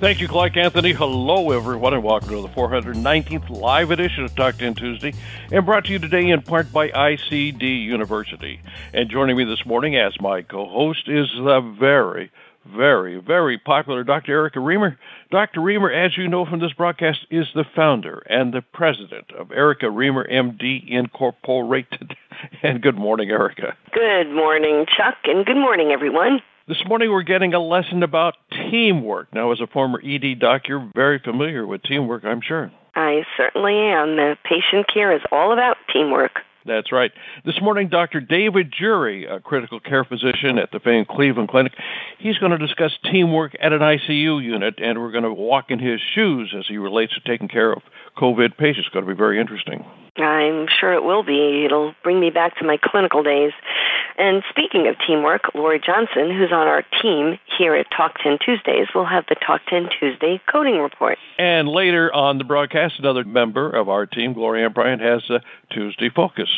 Thank you, Clark Anthony. Hello, everyone, and welcome to the 419th live edition of Talk 10 Tuesday, and brought to you today in part by ICD University. And joining me this morning as my co-host is the very, very popular Dr. Erica Remer. Dr. Remer, as you know from this broadcast, is the founder and the president of Erica Remer, MD, Incorporated. And good morning, Erica. Good morning, Chuck, and good morning, everyone. This morning we're getting a lesson about teamwork. Now, as a former ED doc, you're very familiar with teamwork, I'm sure. I certainly am. Patient care is all about teamwork. That's right. This morning, Dr. David Jury, a critical care physician at the famed Cleveland Clinic, he's going to discuss teamwork at an ICU unit, and we're going to walk in his shoes as he relates to taking care of COVID patients. It's going to be very interesting. I'm sure it will be. It'll bring me back to my clinical days. And speaking of teamwork, Lori Johnson, who's on our team here at Talk 10 Tuesdays, will have the Talk 10 Tuesday coding report. And later on the broadcast, another member of our team, Gloria Ann Bryant, has a Tuesday focus.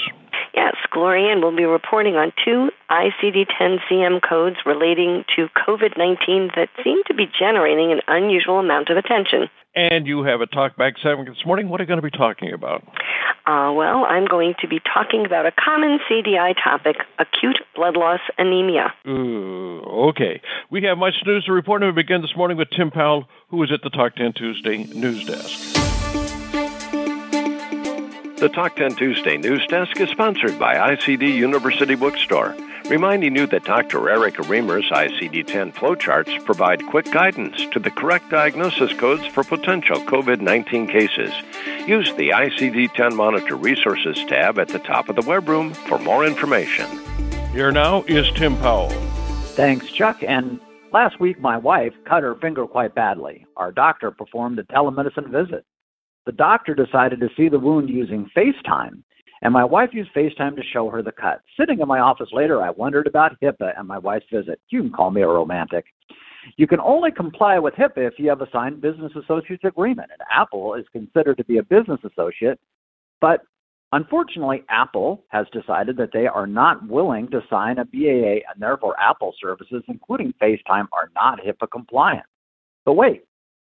Yes, Gloria Ann will be reporting on two ICD-10-CM codes relating to COVID-19 that seem to be generating an unusual amount of attention. And you have a talkback segment this morning. What are you going to be talking about? Well, I'm going to be talking about a common CDI topic, acute blood loss anemia. Ooh, okay. We have much news to report, and we begin this morning with Tim Powell, who is at the Talk 10 Tuesday News Desk. The Talk 10 Tuesday News Desk is sponsored by ICD University Bookstore, reminding you that Dr. Erica Remer's ICD-10 flowcharts provide quick guidance to the correct diagnosis codes for potential COVID-19 cases. Use the ICD-10 Monitor Resources tab at the top of the web room for more information. Here now is Tim Powell. Thanks, Chuck. And last week, my wife cut her finger quite badly. Our doctor performed a telemedicine visit. The doctor decided to see the wound using FaceTime. And my wife used FaceTime to show her the cut. Sitting in my office later, I wondered about HIPAA and my wife's visit. You can call me a romantic. You can only comply with HIPAA if you have a signed business associate's agreement. And Apple is considered to be a business associate. But unfortunately, Apple has decided that they are not willing to sign a BAA, and therefore Apple services, including FaceTime, are not HIPAA compliant. But wait,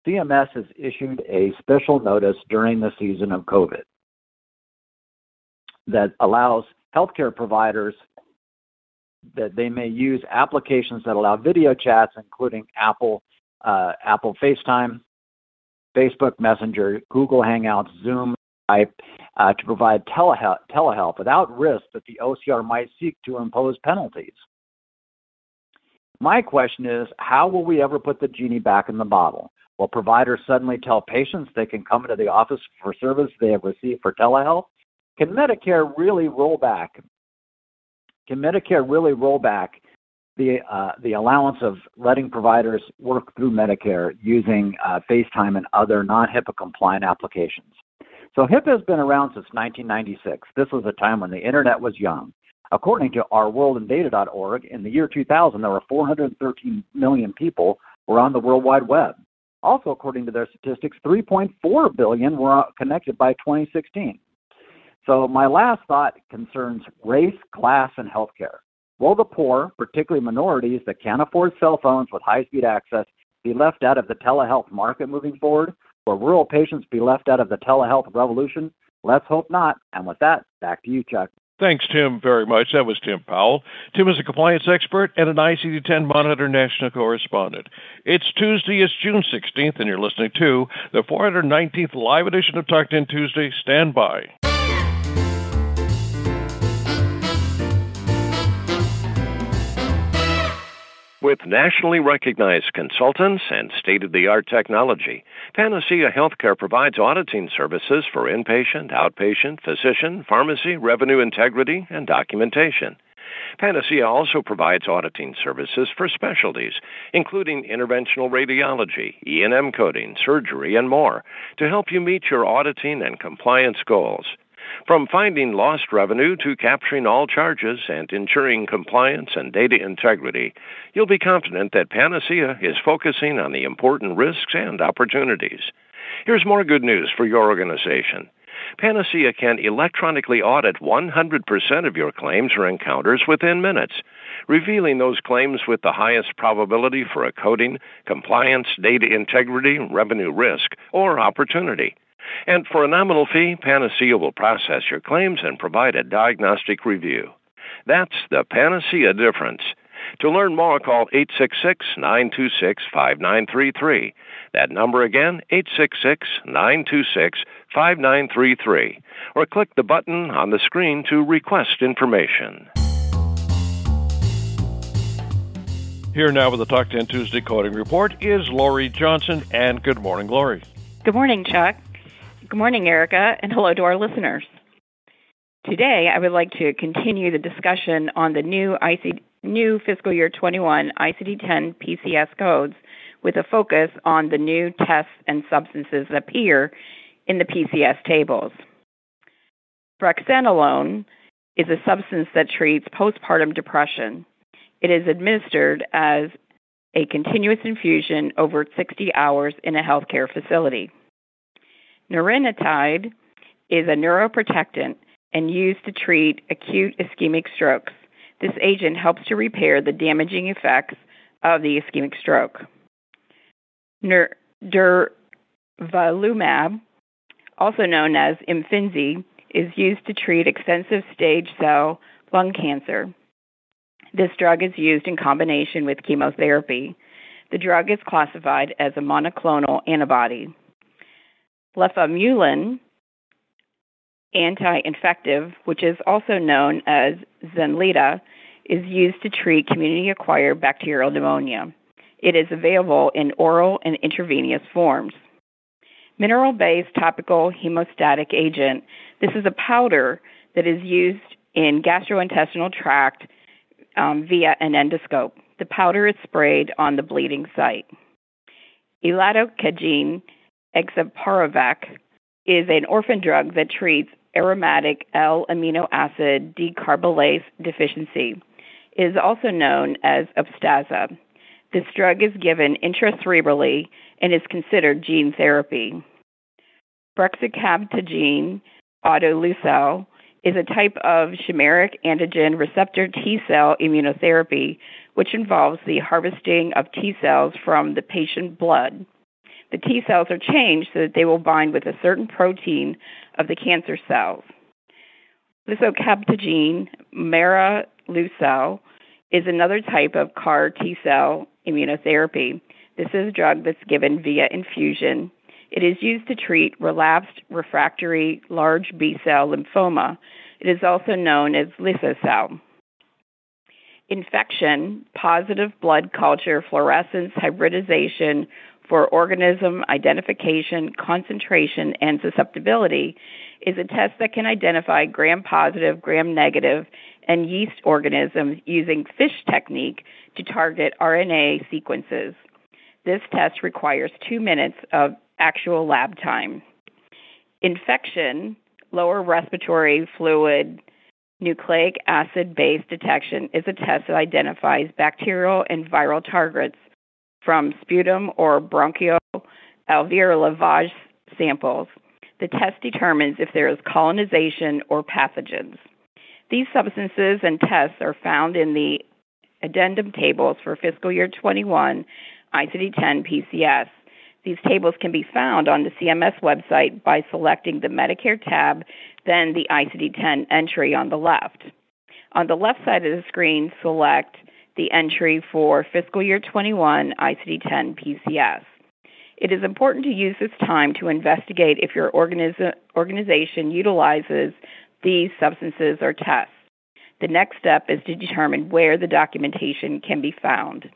CMS has issued a special notice during the season of COVID that allows healthcare providers that they may use applications that allow video chats, including Apple FaceTime, Facebook Messenger, Google Hangouts, Zoom, Skype, to provide telehealth without risk that the OCR might seek to impose penalties. My question is, how will we ever put the genie back in the bottle? Will providers suddenly tell patients they can come into the office for service they have received for telehealth? Can Medicare really roll back? The allowance of letting providers work through Medicare using FaceTime and other non-HIPAA compliant applications? So HIPAA has been around since 1996. This was a time when the internet was young. According to ourworldindata.org, in the year 2000, there were 413 million people were on the World Wide Web. Also, according to their statistics, 3.4 billion were connected by 2016. So my last thought concerns race, class, and healthcare. Will the poor, particularly minorities that can't afford cell phones with high-speed access, be left out of the telehealth market moving forward? Will rural patients be left out of the telehealth revolution? Let's hope not. And with that, back to you, Chuck. Thanks, Tim, very much. That was Tim Powell. Tim is a compliance expert and an ICD-10 Monitor national correspondent. It's Tuesday, it's June 16th, and you're listening to the 419th live edition of Talk 10 Tuesday. Stand by. With nationally recognized consultants and state-of-the-art technology, Panacea Healthcare provides auditing services for inpatient, outpatient, physician, pharmacy, revenue integrity, and documentation. Panacea also provides auditing services for specialties, including interventional radiology, E&M coding, surgery, and more, to help you meet your auditing and compliance goals. From finding lost revenue to capturing all charges and ensuring compliance and data integrity, you'll be confident that Panacea is focusing on the important risks and opportunities. Here's more good news for your organization. Panacea can electronically audit 100% of your claims or encounters within minutes, revealing those claims with the highest probability for a coding, compliance, data integrity, revenue risk, or opportunity. And for a nominal fee, Panacea will process your claims and provide a diagnostic review. That's the Panacea difference. To learn more, call 866-926-5933. That number again, 866-926-5933. Or click the button on the screen to request information. Here now with the Talk 10 Tuesday Coding Report is Lori Johnson, and good morning, Lori. Good morning, Chuck. Good morning, Erica, and hello to our listeners. Today, I would like to continue the discussion on the new fiscal year 21 ICD-10 PCS codes with a focus on the new tests and substances that appear in the PCS tables. Brexanolone is a substance that treats postpartum depression. It is administered as a continuous infusion over 60 hours in a healthcare facility. Nerinitide is a neuroprotectant and used to treat acute ischemic strokes. This agent helps to repair the damaging effects of the ischemic stroke. Durvalumab, also known as Imfinzi, is used to treat extensive stage cell lung cancer. This drug is used in combination with chemotherapy. The drug is classified as a monoclonal antibody. Lefamulin, anti-infective, which is also known as Zenlita, is used to treat community-acquired bacterial pneumonia. It is available in oral and intravenous forms. Mineral-based topical hemostatic agent. This is a powder that is used in gastrointestinal tract via an endoscope. The powder is sprayed on the bleeding site. Eladocagene Exaparavac is an orphan drug that treats aromatic L-amino acid decarbolase deficiency. It is also known as Abstaza. This drug is given intracerebrally and is considered gene therapy. Brexucabtagene autoleucel is a type of chimeric antigen receptor T-cell immunotherapy, which involves the harvesting of T-cells from the patient blood. The T-cells are changed so that they will bind with a certain protein of the cancer cells. Lysocabtagene maraleucel is another type of CAR T-cell immunotherapy. This is a drug that's given via infusion. It is used to treat relapsed refractory large B-cell lymphoma. It is also known as Lysocel. Infection, positive blood culture, fluorescence, hybridization for organism identification, concentration, and susceptibility is a test that can identify gram-positive, gram-negative, and yeast organisms using FISH technique to target RNA sequences. This test requires 2 minutes of actual lab time. Infection, lower respiratory fluid, nucleic acid-based detection is a test that identifies bacterial and viral targets from sputum or bronchial alveolar lavage samples. The test determines if there is colonization or pathogens. These substances and tests are found in the addendum tables for fiscal year 21 ICD-10 PCS. These tables can be found on the CMS website by selecting the Medicare tab, then the ICD-10 entry on the left. On the left side of the screen, select the entry for fiscal year 21 ICD-10 PCS. It is important to use this time to investigate if your organization utilizes these substances or tests. The next step is to determine where the documentation can be found.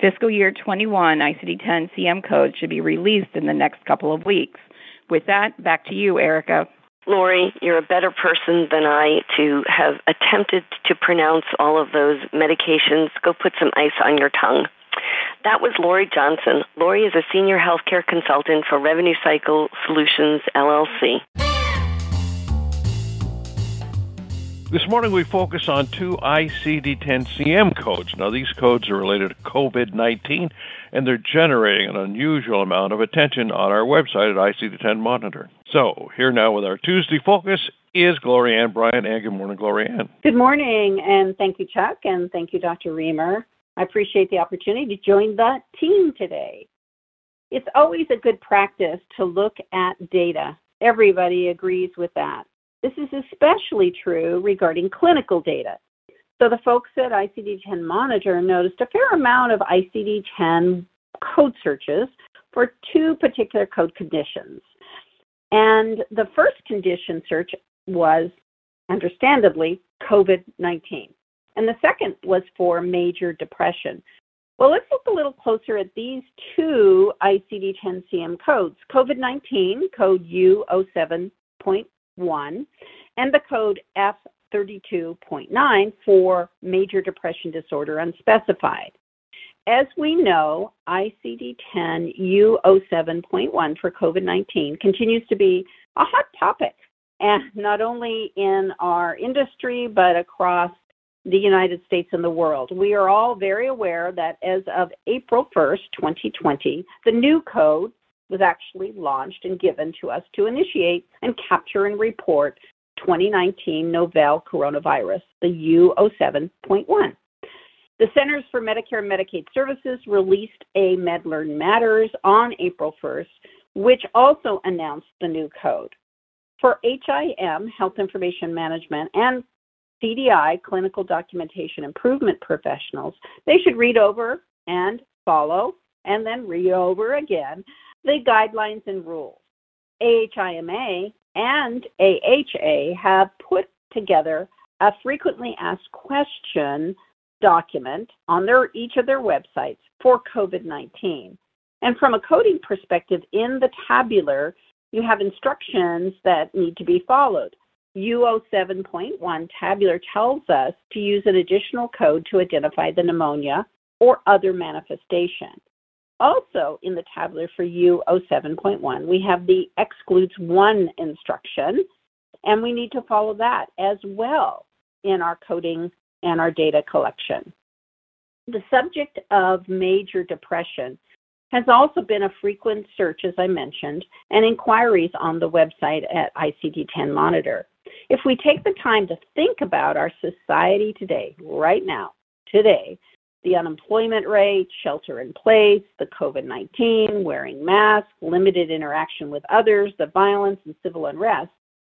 Fiscal year 21 ICD-10 CM codes should be released in the next couple of weeks. With that, back to you, Erica. Lori, you're a better person than I to have attempted to pronounce all of those medications. Go put some ice on your tongue. That was Lori Johnson. Lori is a senior healthcare consultant for Revenue Cycle Solutions LLC. This morning we focus on two ICD-10-CM codes. Now, these codes are related to COVID-19, and they're generating an unusual amount of attention on our website at ICD-10 Monitor. So, here now with our Tuesday focus is Gloria Ann Bryant. And good morning, Gloria Ann. Good morning, and thank you, Chuck, and thank you, Dr. Remer. I appreciate the opportunity to join the team today. It's always a good practice to look at data. Everybody agrees with that. This is especially true regarding clinical data. So the folks at ICD-10 Monitor noticed a fair amount of ICD-10 code searches for two particular code conditions. And the first condition search was, understandably, COVID-19. And the second was for major depression. Well, let's look a little closer at these two ICD-10-CM codes, COVID-19, code U07.1, and the code F32.9 for major depression disorder unspecified. As we know, ICD-10 U07.1 for COVID-19 continues to be a hot topic, and not only in our industry, but across the United States and the world. We are all very aware that as of April 1st, 2020, the new code was actually launched and given to us to initiate and capture and report 2019 novel coronavirus, the U07.1. The Centers for Medicare and Medicaid Services released a MedLearn Matters on April 1st, which also announced the new code. For HIM, Health Information Management, and CDI, Clinical Documentation Improvement Professionals, they should read over and follow and then read over again the guidelines and rules. AHIMA and AHA have put together a frequently asked question document on each of their websites for COVID-19. And from a coding perspective, in the tabular, you have instructions that need to be followed. U07.1 tabular tells us to use an additional code to identify the pneumonia or other manifestation. Also in the tabular for U07.1, we have the excludes one instruction, and we need to follow that as well in our coding and our data collection. The subject of major depression has also been a frequent search, as I mentioned, and inquiries on the website at ICD-10 Monitor. If we take the time to think about our society today, right now, today, the unemployment rate, shelter in place, the COVID-19, wearing masks, limited interaction with others, the violence and civil unrest,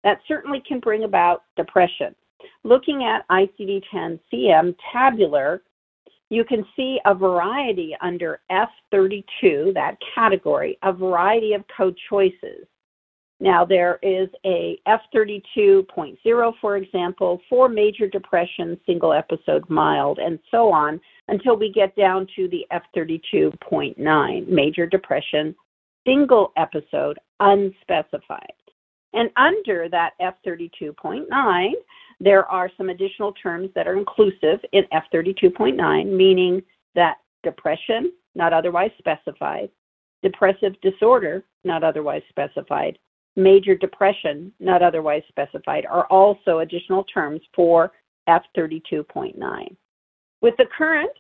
that certainly can bring about depression. Looking at ICD-10-CM tabular, you can see a variety under F32, that category, a variety of code choices. Now, there is a F32.0, for example, for major depression, single episode, mild, and so on, until we get down to the F32.9, major depression, single episode, unspecified. And under that F32.9, there are some additional terms that are inclusive in F32.9, meaning that depression, not otherwise specified, depressive disorder, not otherwise specified, major depression, not otherwise specified, are also additional terms for F32.9. With the current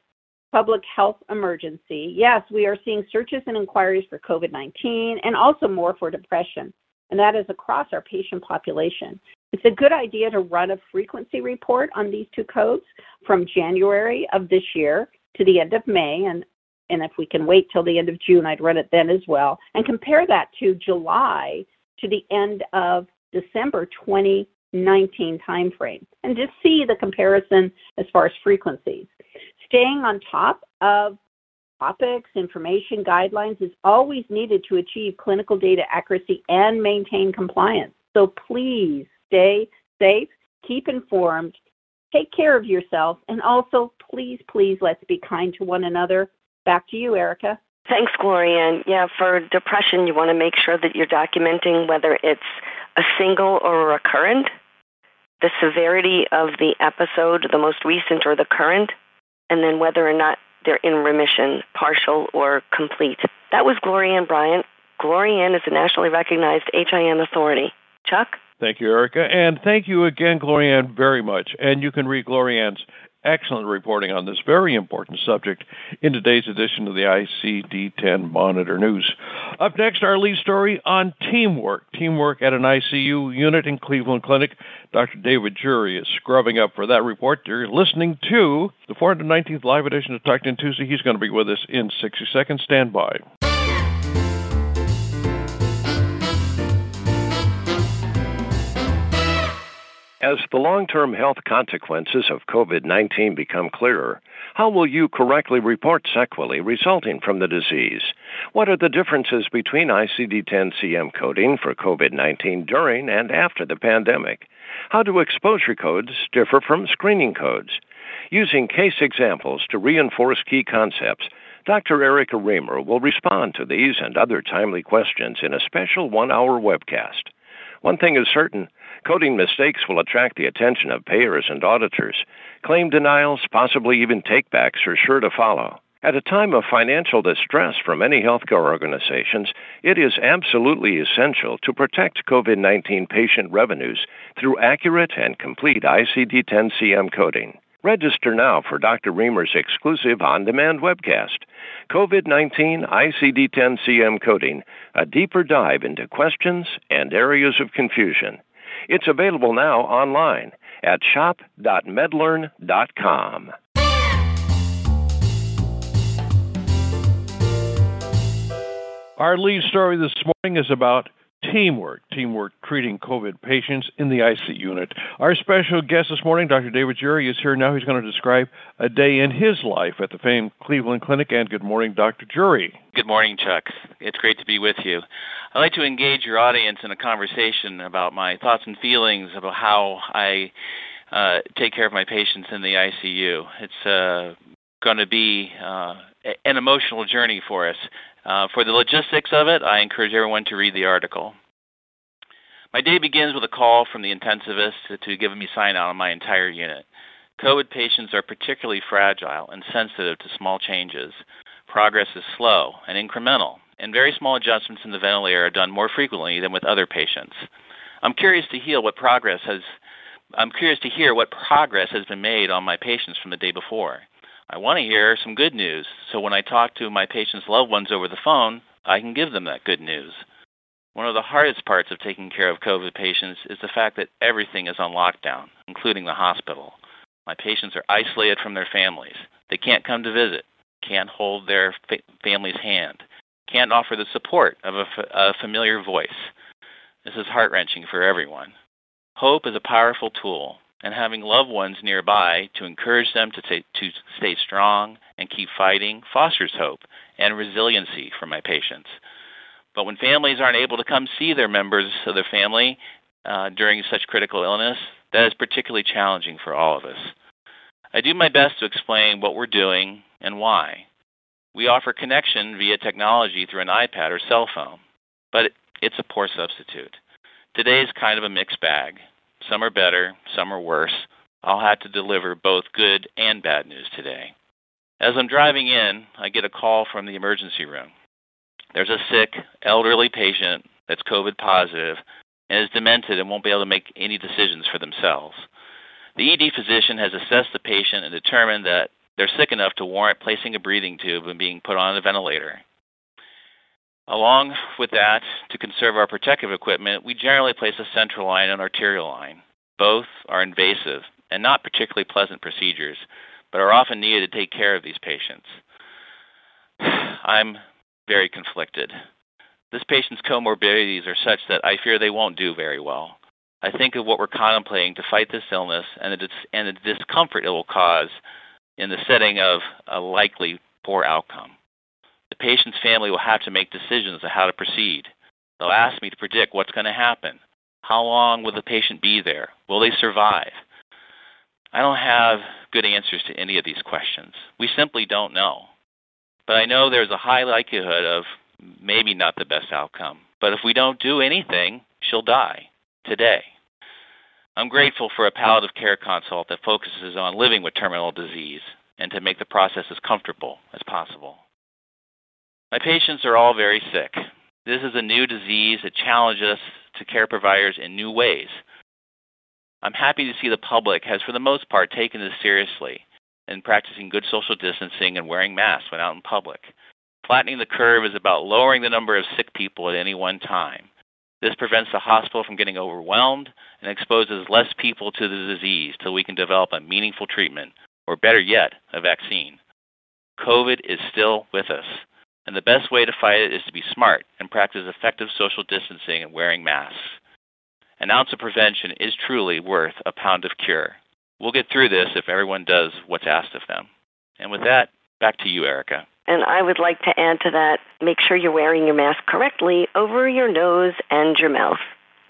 public health emergency, yes, we are seeing searches and inquiries for COVID-19 and also more for depression, and that is across our patient population. It's a good idea to run a frequency report on these two codes from January of this year to the end of May, and if we can wait till the end of June, I'd run it then as well, and compare that to July to the end of December 2019 timeframe, and just see the comparison as far as frequencies. Staying on top of topics, information, guidelines is always needed to achieve clinical data accuracy and maintain compliance. So please stay safe, keep informed, take care of yourself, and also please let's be kind to one another. Back to you, Erica. Thanks, Gloria. And yeah, for depression, you want to make sure that you're documenting whether it's a single or a recurrent, the severity of the episode, the most recent or the current, and then whether or not they're in remission, partial or complete. That was Gloria Ann Bryant. Gloria Ann is a nationally recognized HIM authority. Chuck? Thank you, Erica. And thank you again, Gloria Ann, very much. And you can read Gloria Ann's excellent reporting on this very important subject in today's edition of the ICD-10 Monitor News. Up next, our lead story on teamwork. Teamwork at an ICU unit in Cleveland Clinic. Dr. David Jury is scrubbing up for that report. You're listening to the 419th live edition of Tucked In Tuesday. He's going to be with us in 60 seconds. Stand by. As the long-term health consequences of COVID-19 become clearer, how will you correctly report sequelae resulting from the disease? What are the differences between ICD-10-CM coding for COVID-19 during and after the pandemic? How do exposure codes differ from screening codes? Using case examples to reinforce key concepts, Dr. Erica Remer will respond to these and other timely questions in a special one-hour webcast. One thing is certain, coding mistakes will attract the attention of payers and auditors. Claim denials, possibly even takebacks, are sure to follow. At a time of financial distress for many healthcare organizations, it is absolutely essential to protect COVID-19 patient revenues through accurate and complete ICD-10-CM coding. Register now for Dr. Remer's exclusive on-demand webcast, COVID-19 ICD-10-CM Coding, a deeper dive into questions and areas of confusion. It's available now online at shop.medlearn.com. Our lead story this morning is about teamwork treating COVID patients in the ICU unit. Our special guest this morning, Dr. David Jury, is here now. He's going to describe a day in his life at the famed Cleveland Clinic. And good morning, Dr. Jury. Good morning, Chuck. It's great to be with you. I'd like to engage your audience in a conversation about my thoughts and feelings about how I take care of my patients in the ICU. It's going to be an emotional journey for us. For the logistics of it, I encourage everyone to read the article. My day begins with a call from the intensivist to give me sign-out on my entire unit. COVID patients are particularly fragile and sensitive to small changes. Progress is slow and incremental, and very small adjustments in the ventilator are done more frequently than with other patients. I'm curious to hear what progress has been made on my patients from the day before. I want to hear some good news, so when I talk to my patient's loved ones over the phone, I can give them that good news. One of the hardest parts of taking care of COVID patients is the fact that everything is on lockdown, including the hospital. My patients are isolated from their families. They can't come to visit, can't hold their family's hand, can't offer the support of a familiar voice. This is heart-wrenching for everyone. Hope is a powerful tool, and having loved ones nearby to encourage them to stay strong and keep fighting fosters hope and resiliency for my patients. But when families aren't able to come see their members of their family during such critical illness, that is particularly challenging for all of us. I do my best to explain what we're doing and why. We offer connection via technology through an iPad or cell phone, but it's a poor substitute. Today is kind of a mixed bag. Some are better, some are worse. I'll have to deliver both good and bad news today. As I'm driving in, I get a call from the emergency room. There's a sick, elderly patient that's COVID positive and is demented and won't be able to make any decisions for themselves. The ED physician has assessed the patient and determined that they're sick enough to warrant placing a breathing tube and being put on a ventilator. Along with that, to conserve our protective equipment, we generally place a central line and arterial line. Both are invasive and not particularly pleasant procedures, but are often needed to take care of these patients. I'm very conflicted. This patient's comorbidities are such that I fear they won't do very well. I think of what we're contemplating to fight this illness and the discomfort it will cause in the setting of a likely poor outcome. The patient's family will have to make decisions on how to proceed. They'll ask me to predict what's going to happen. How long will the patient be there? Will they survive? I don't have good answers to any of these questions. We simply don't know. But I know there's a high likelihood of maybe not the best outcome. But if we don't do anything, she'll die today. I'm grateful for a palliative care consult that focuses on living with terminal disease and to make the process as comfortable as possible. My patients are all very sick. This is a new disease that challenges us to care providers in new ways. I'm happy to see the public has, for the most part, taken this seriously and practicing good social distancing and wearing masks when out in public. Flattening the curve is about lowering the number of sick people at any one time. This prevents the hospital from getting overwhelmed and exposes less people to the disease till we can develop a meaningful treatment, or better yet, a vaccine. COVID is still with us, and the best way to fight it is to be smart and practice effective social distancing and wearing masks. An ounce of prevention is truly worth a pound of cure. We'll get through this if everyone does what's asked of them. And with that, back to you, Erica. And I would like to add to that, make sure you're wearing your mask correctly over your nose and your mouth.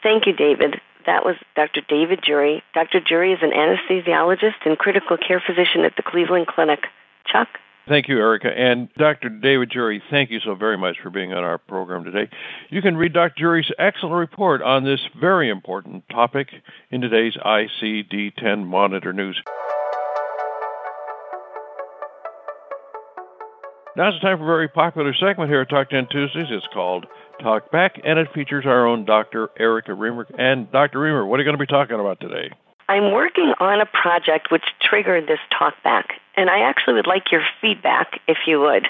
Thank you, David. That was Dr. David Jury. Dr. Jury is an anesthesiologist and critical care physician at the Cleveland Clinic. Chuck? Thank you, Erica. And Dr. David Jury, thank you so very much for being on our program today. You can read Dr. Jury's excellent report on this very important topic in today's ICD-10 Monitor News. Now it's time for a very popular segment here at Talk 10 Tuesdays. It's called Talk Back, and it features our own Dr. Erica Remer. And Dr. Remer, what are you going to be talking about today? I'm working on a project which triggered this talk back, and I actually would like your feedback if you would.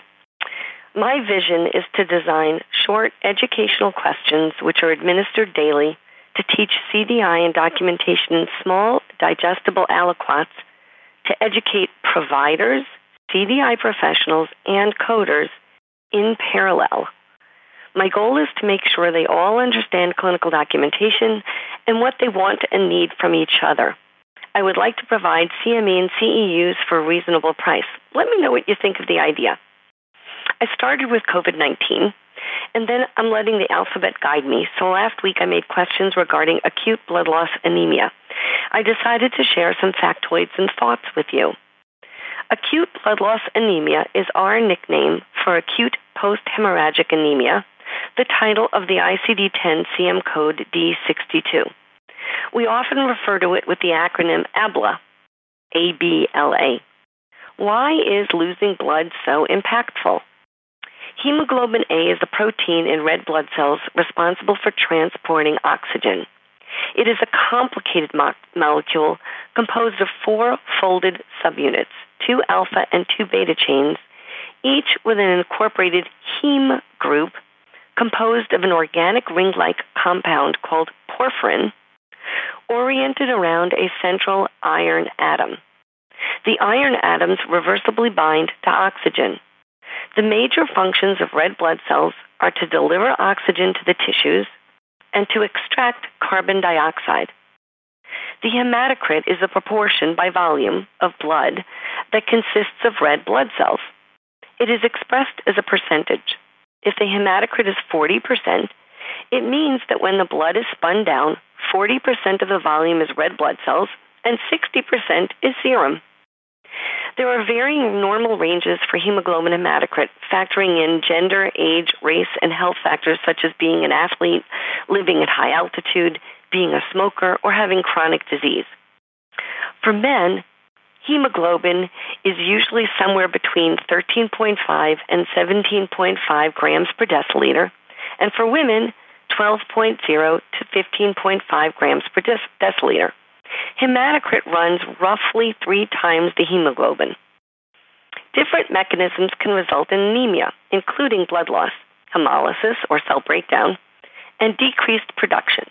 My vision is to design short educational questions which are administered daily to teach CDI and documentation in small, digestible aliquots to educate providers, CDI professionals, and coders in parallel. My goal is to make sure they all understand clinical documentation and what they want and need from each other. I would like to provide CME and CEUs for a reasonable price. Let me know what you think of the idea. I started with COVID-19, and then I'm letting the alphabet guide me. So last week I made questions regarding acute blood loss anemia. I decided to share some factoids and thoughts with you. Acute blood loss anemia is our nickname for acute post-hemorrhagic anemia, the title of the ICD-10 CM code D62. We often refer to it with the acronym ABLA, A-B-L-A. Why is losing blood so impactful? Hemoglobin A is the protein in red blood cells responsible for transporting oxygen. It is a complicated molecule composed of four folded subunits, two alpha and two beta chains, each with an incorporated heme group composed of an organic ring-like compound called porphyrin, oriented around a central iron atom. The iron atoms reversibly bind to oxygen. The major functions of red blood cells are to deliver oxygen to the tissues and to extract carbon dioxide. The hematocrit is a proportion by volume of blood that consists of red blood cells. It is expressed as a percentage. If the hematocrit is 40%, it means that when the blood is spun down, 40% of the volume is red blood cells and 60% is serum. There are varying normal ranges for hemoglobin hematocrit, factoring in gender, age, race, and health factors such as being an athlete, living at high altitude, being a smoker, or having chronic disease. For men, hemoglobin is usually somewhere between 13.5 and 17.5 grams per deciliter, and for women, 12.0 to 15.5 grams per deciliter. Hematocrit runs roughly 3 times the hemoglobin. Different mechanisms can result in anemia, including blood loss, hemolysis or cell breakdown, and decreased production.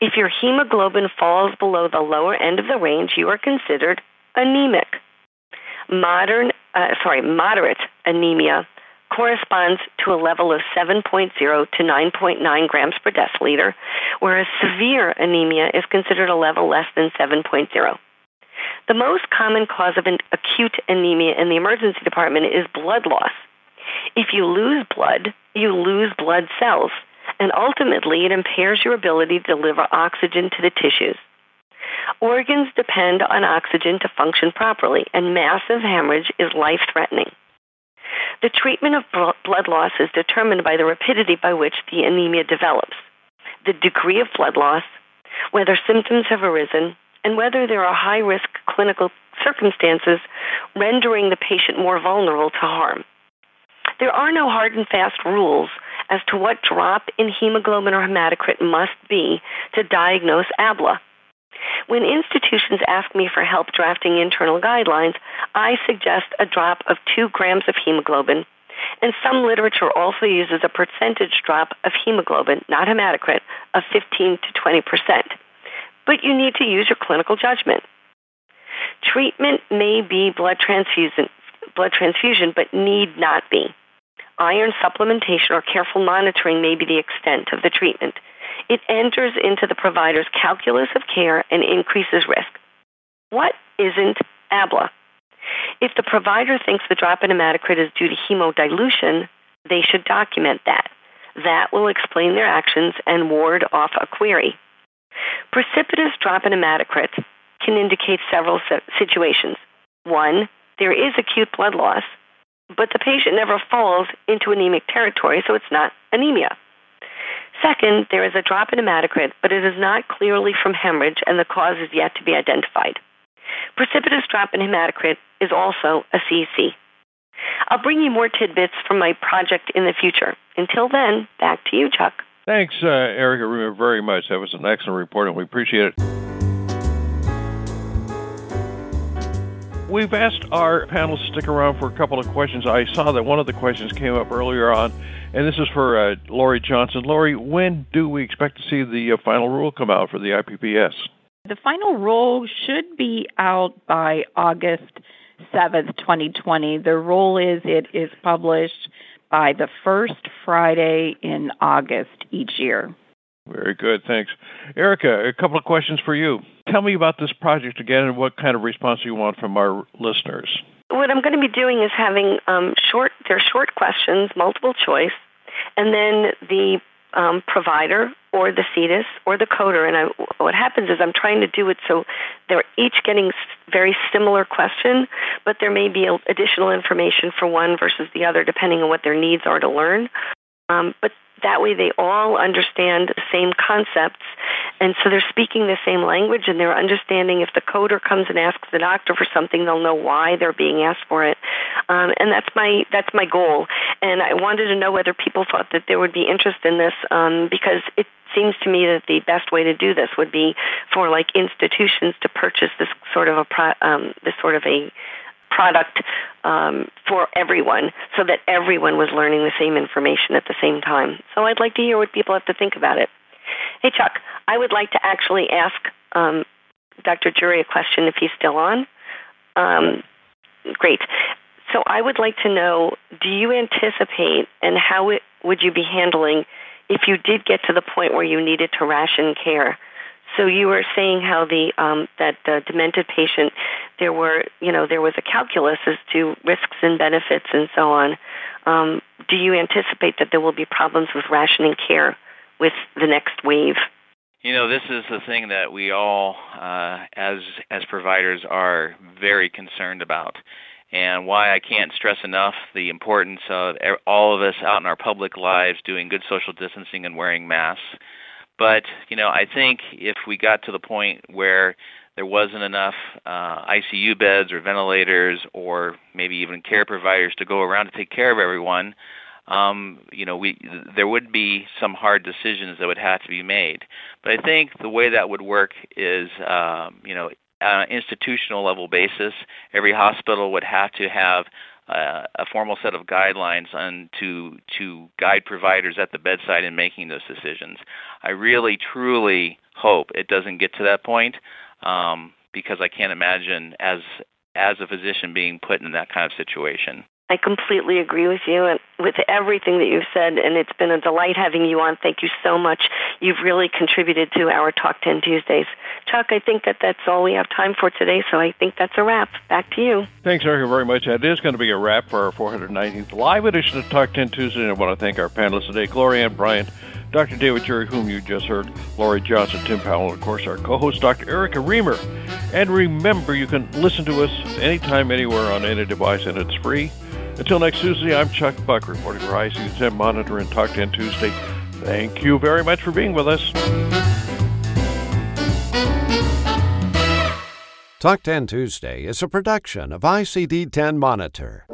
If your hemoglobin falls below the lower end of the range, you are considered anemic. Moderate anemia corresponds to a level of 7.0 to 9.9 grams per deciliter, whereas severe anemia is considered a level less than 7.0. The most common cause of an acute anemia in the emergency department is blood loss. If you lose blood cells, and ultimately it impairs your ability to deliver oxygen to the tissues. Organs depend on oxygen to function properly, and massive hemorrhage is life-threatening. The treatment of blood loss is determined by the rapidity by which the anemia develops, the degree of blood loss, whether symptoms have arisen, and whether there are high-risk clinical circumstances rendering the patient more vulnerable to harm. There are no hard and fast rules as to what drop in hemoglobin or hematocrit must be to diagnose ABLA. When institutions ask me for help drafting internal guidelines, I suggest a drop of 2 grams of hemoglobin, and some literature also uses a percentage drop of hemoglobin, not hematocrit, of 15 to 20%. But you need to use your clinical judgment. Treatment may be blood transfusion, but need not be. Iron supplementation or careful monitoring may be the extent of the treatment. It enters into the provider's calculus of care and increases risk. What isn't ABLA? If the provider thinks the drop in hematocrit is due to hemodilution, they should document that. That will explain their actions and ward off a query. Precipitous drop in hematocrit can indicate several situations. 1, there is acute blood loss, but the patient never falls into anemic territory, so it's not anemia. 2, there is a drop in hematocrit, but it is not clearly from hemorrhage, and the cause is yet to be identified. Precipitous drop in hematocrit is also a CC. I'll bring you more tidbits from my project in the future. Until then, back to you, Chuck. Thanks, Erica Remer, very much. That was an excellent report, and we appreciate it. We've asked our panel to stick around for a couple of questions. I saw that one of the questions came up earlier on, and this is for Lori Johnson. Lori, when do we expect to see the final rule come out for the IPPS? The final rule should be out by August 7th, 2020. The rule is it is published by the first Friday in August each year. Very good, thanks. Erica, a couple of questions for you. Tell me about this project again and what kind of response you want from our listeners. What I'm going to be doing is having short questions, multiple choice, and then the provider or the fetus or the coder. And what happens is I'm trying to do it so they're each getting very similar question, but there may be additional information for one versus the other depending on what their needs are to learn. But that way they all understand the same concepts, and so they're speaking the same language, and they're understanding if the coder comes and asks the doctor for something, they'll know why they're being asked for it. And that's my goal. And I wanted to know whether people thought that there would be interest in this, because it seems to me that the best way to do this would be for like institutions to purchase this sort of a product for everyone, so that everyone was learning the same information at the same time. So I'd like to hear what people have to think about it. Hey, Chuck, I would like to actually ask Dr. Jury a question if he's still on. Great. So I would like to know, do you anticipate and how would you be handling if you did get to the point where you needed to ration care? So you were saying how the demented patient, there was a calculus as to risks and benefits and so on. Do you anticipate that there will be problems with rationing care with the next wave? You know, this is the thing that we all, as providers, are very concerned about, and why I can't stress enough the importance of all of us out in our public lives doing good social distancing and wearing masks. But, you know, I think if we got to the point where there wasn't enough ICU beds or ventilators or maybe even care providers to go around to take care of everyone, there would be some hard decisions that would have to be made. But I think the way that would work is, on an institutional level basis, every hospital would have to have a formal set of guidelines on to guide providers at the bedside in making those decisions. I really, truly hope it doesn't get to that point, because I can't imagine as a physician being put in that kind of situation. I completely agree with you and with everything that you've said, and it's been a delight having you on. Thank you so much. You've really contributed to our Talk 10 Tuesdays. Chuck, I think that's all we have time for today, so I think that's a wrap. Back to you. Thanks, Erica, very much. That is going to be a wrap for our 419th live edition of Talk 10 Tuesday, and I want to thank our panelists today, Gloria Ann Bryant, Dr. David Jury, whom you just heard, Lori Johnson, Tim Powell, and, of course, our co-host, Dr. Erica Remer. And remember, you can listen to us anytime, anywhere, on any device, and it's free. Until next Tuesday, I'm Chuck Buck, reporting for ICD-10 Monitor and Talk 10 Tuesday. Thank you very much for being with us. Talk 10 Tuesday is a production of ICD-10 Monitor.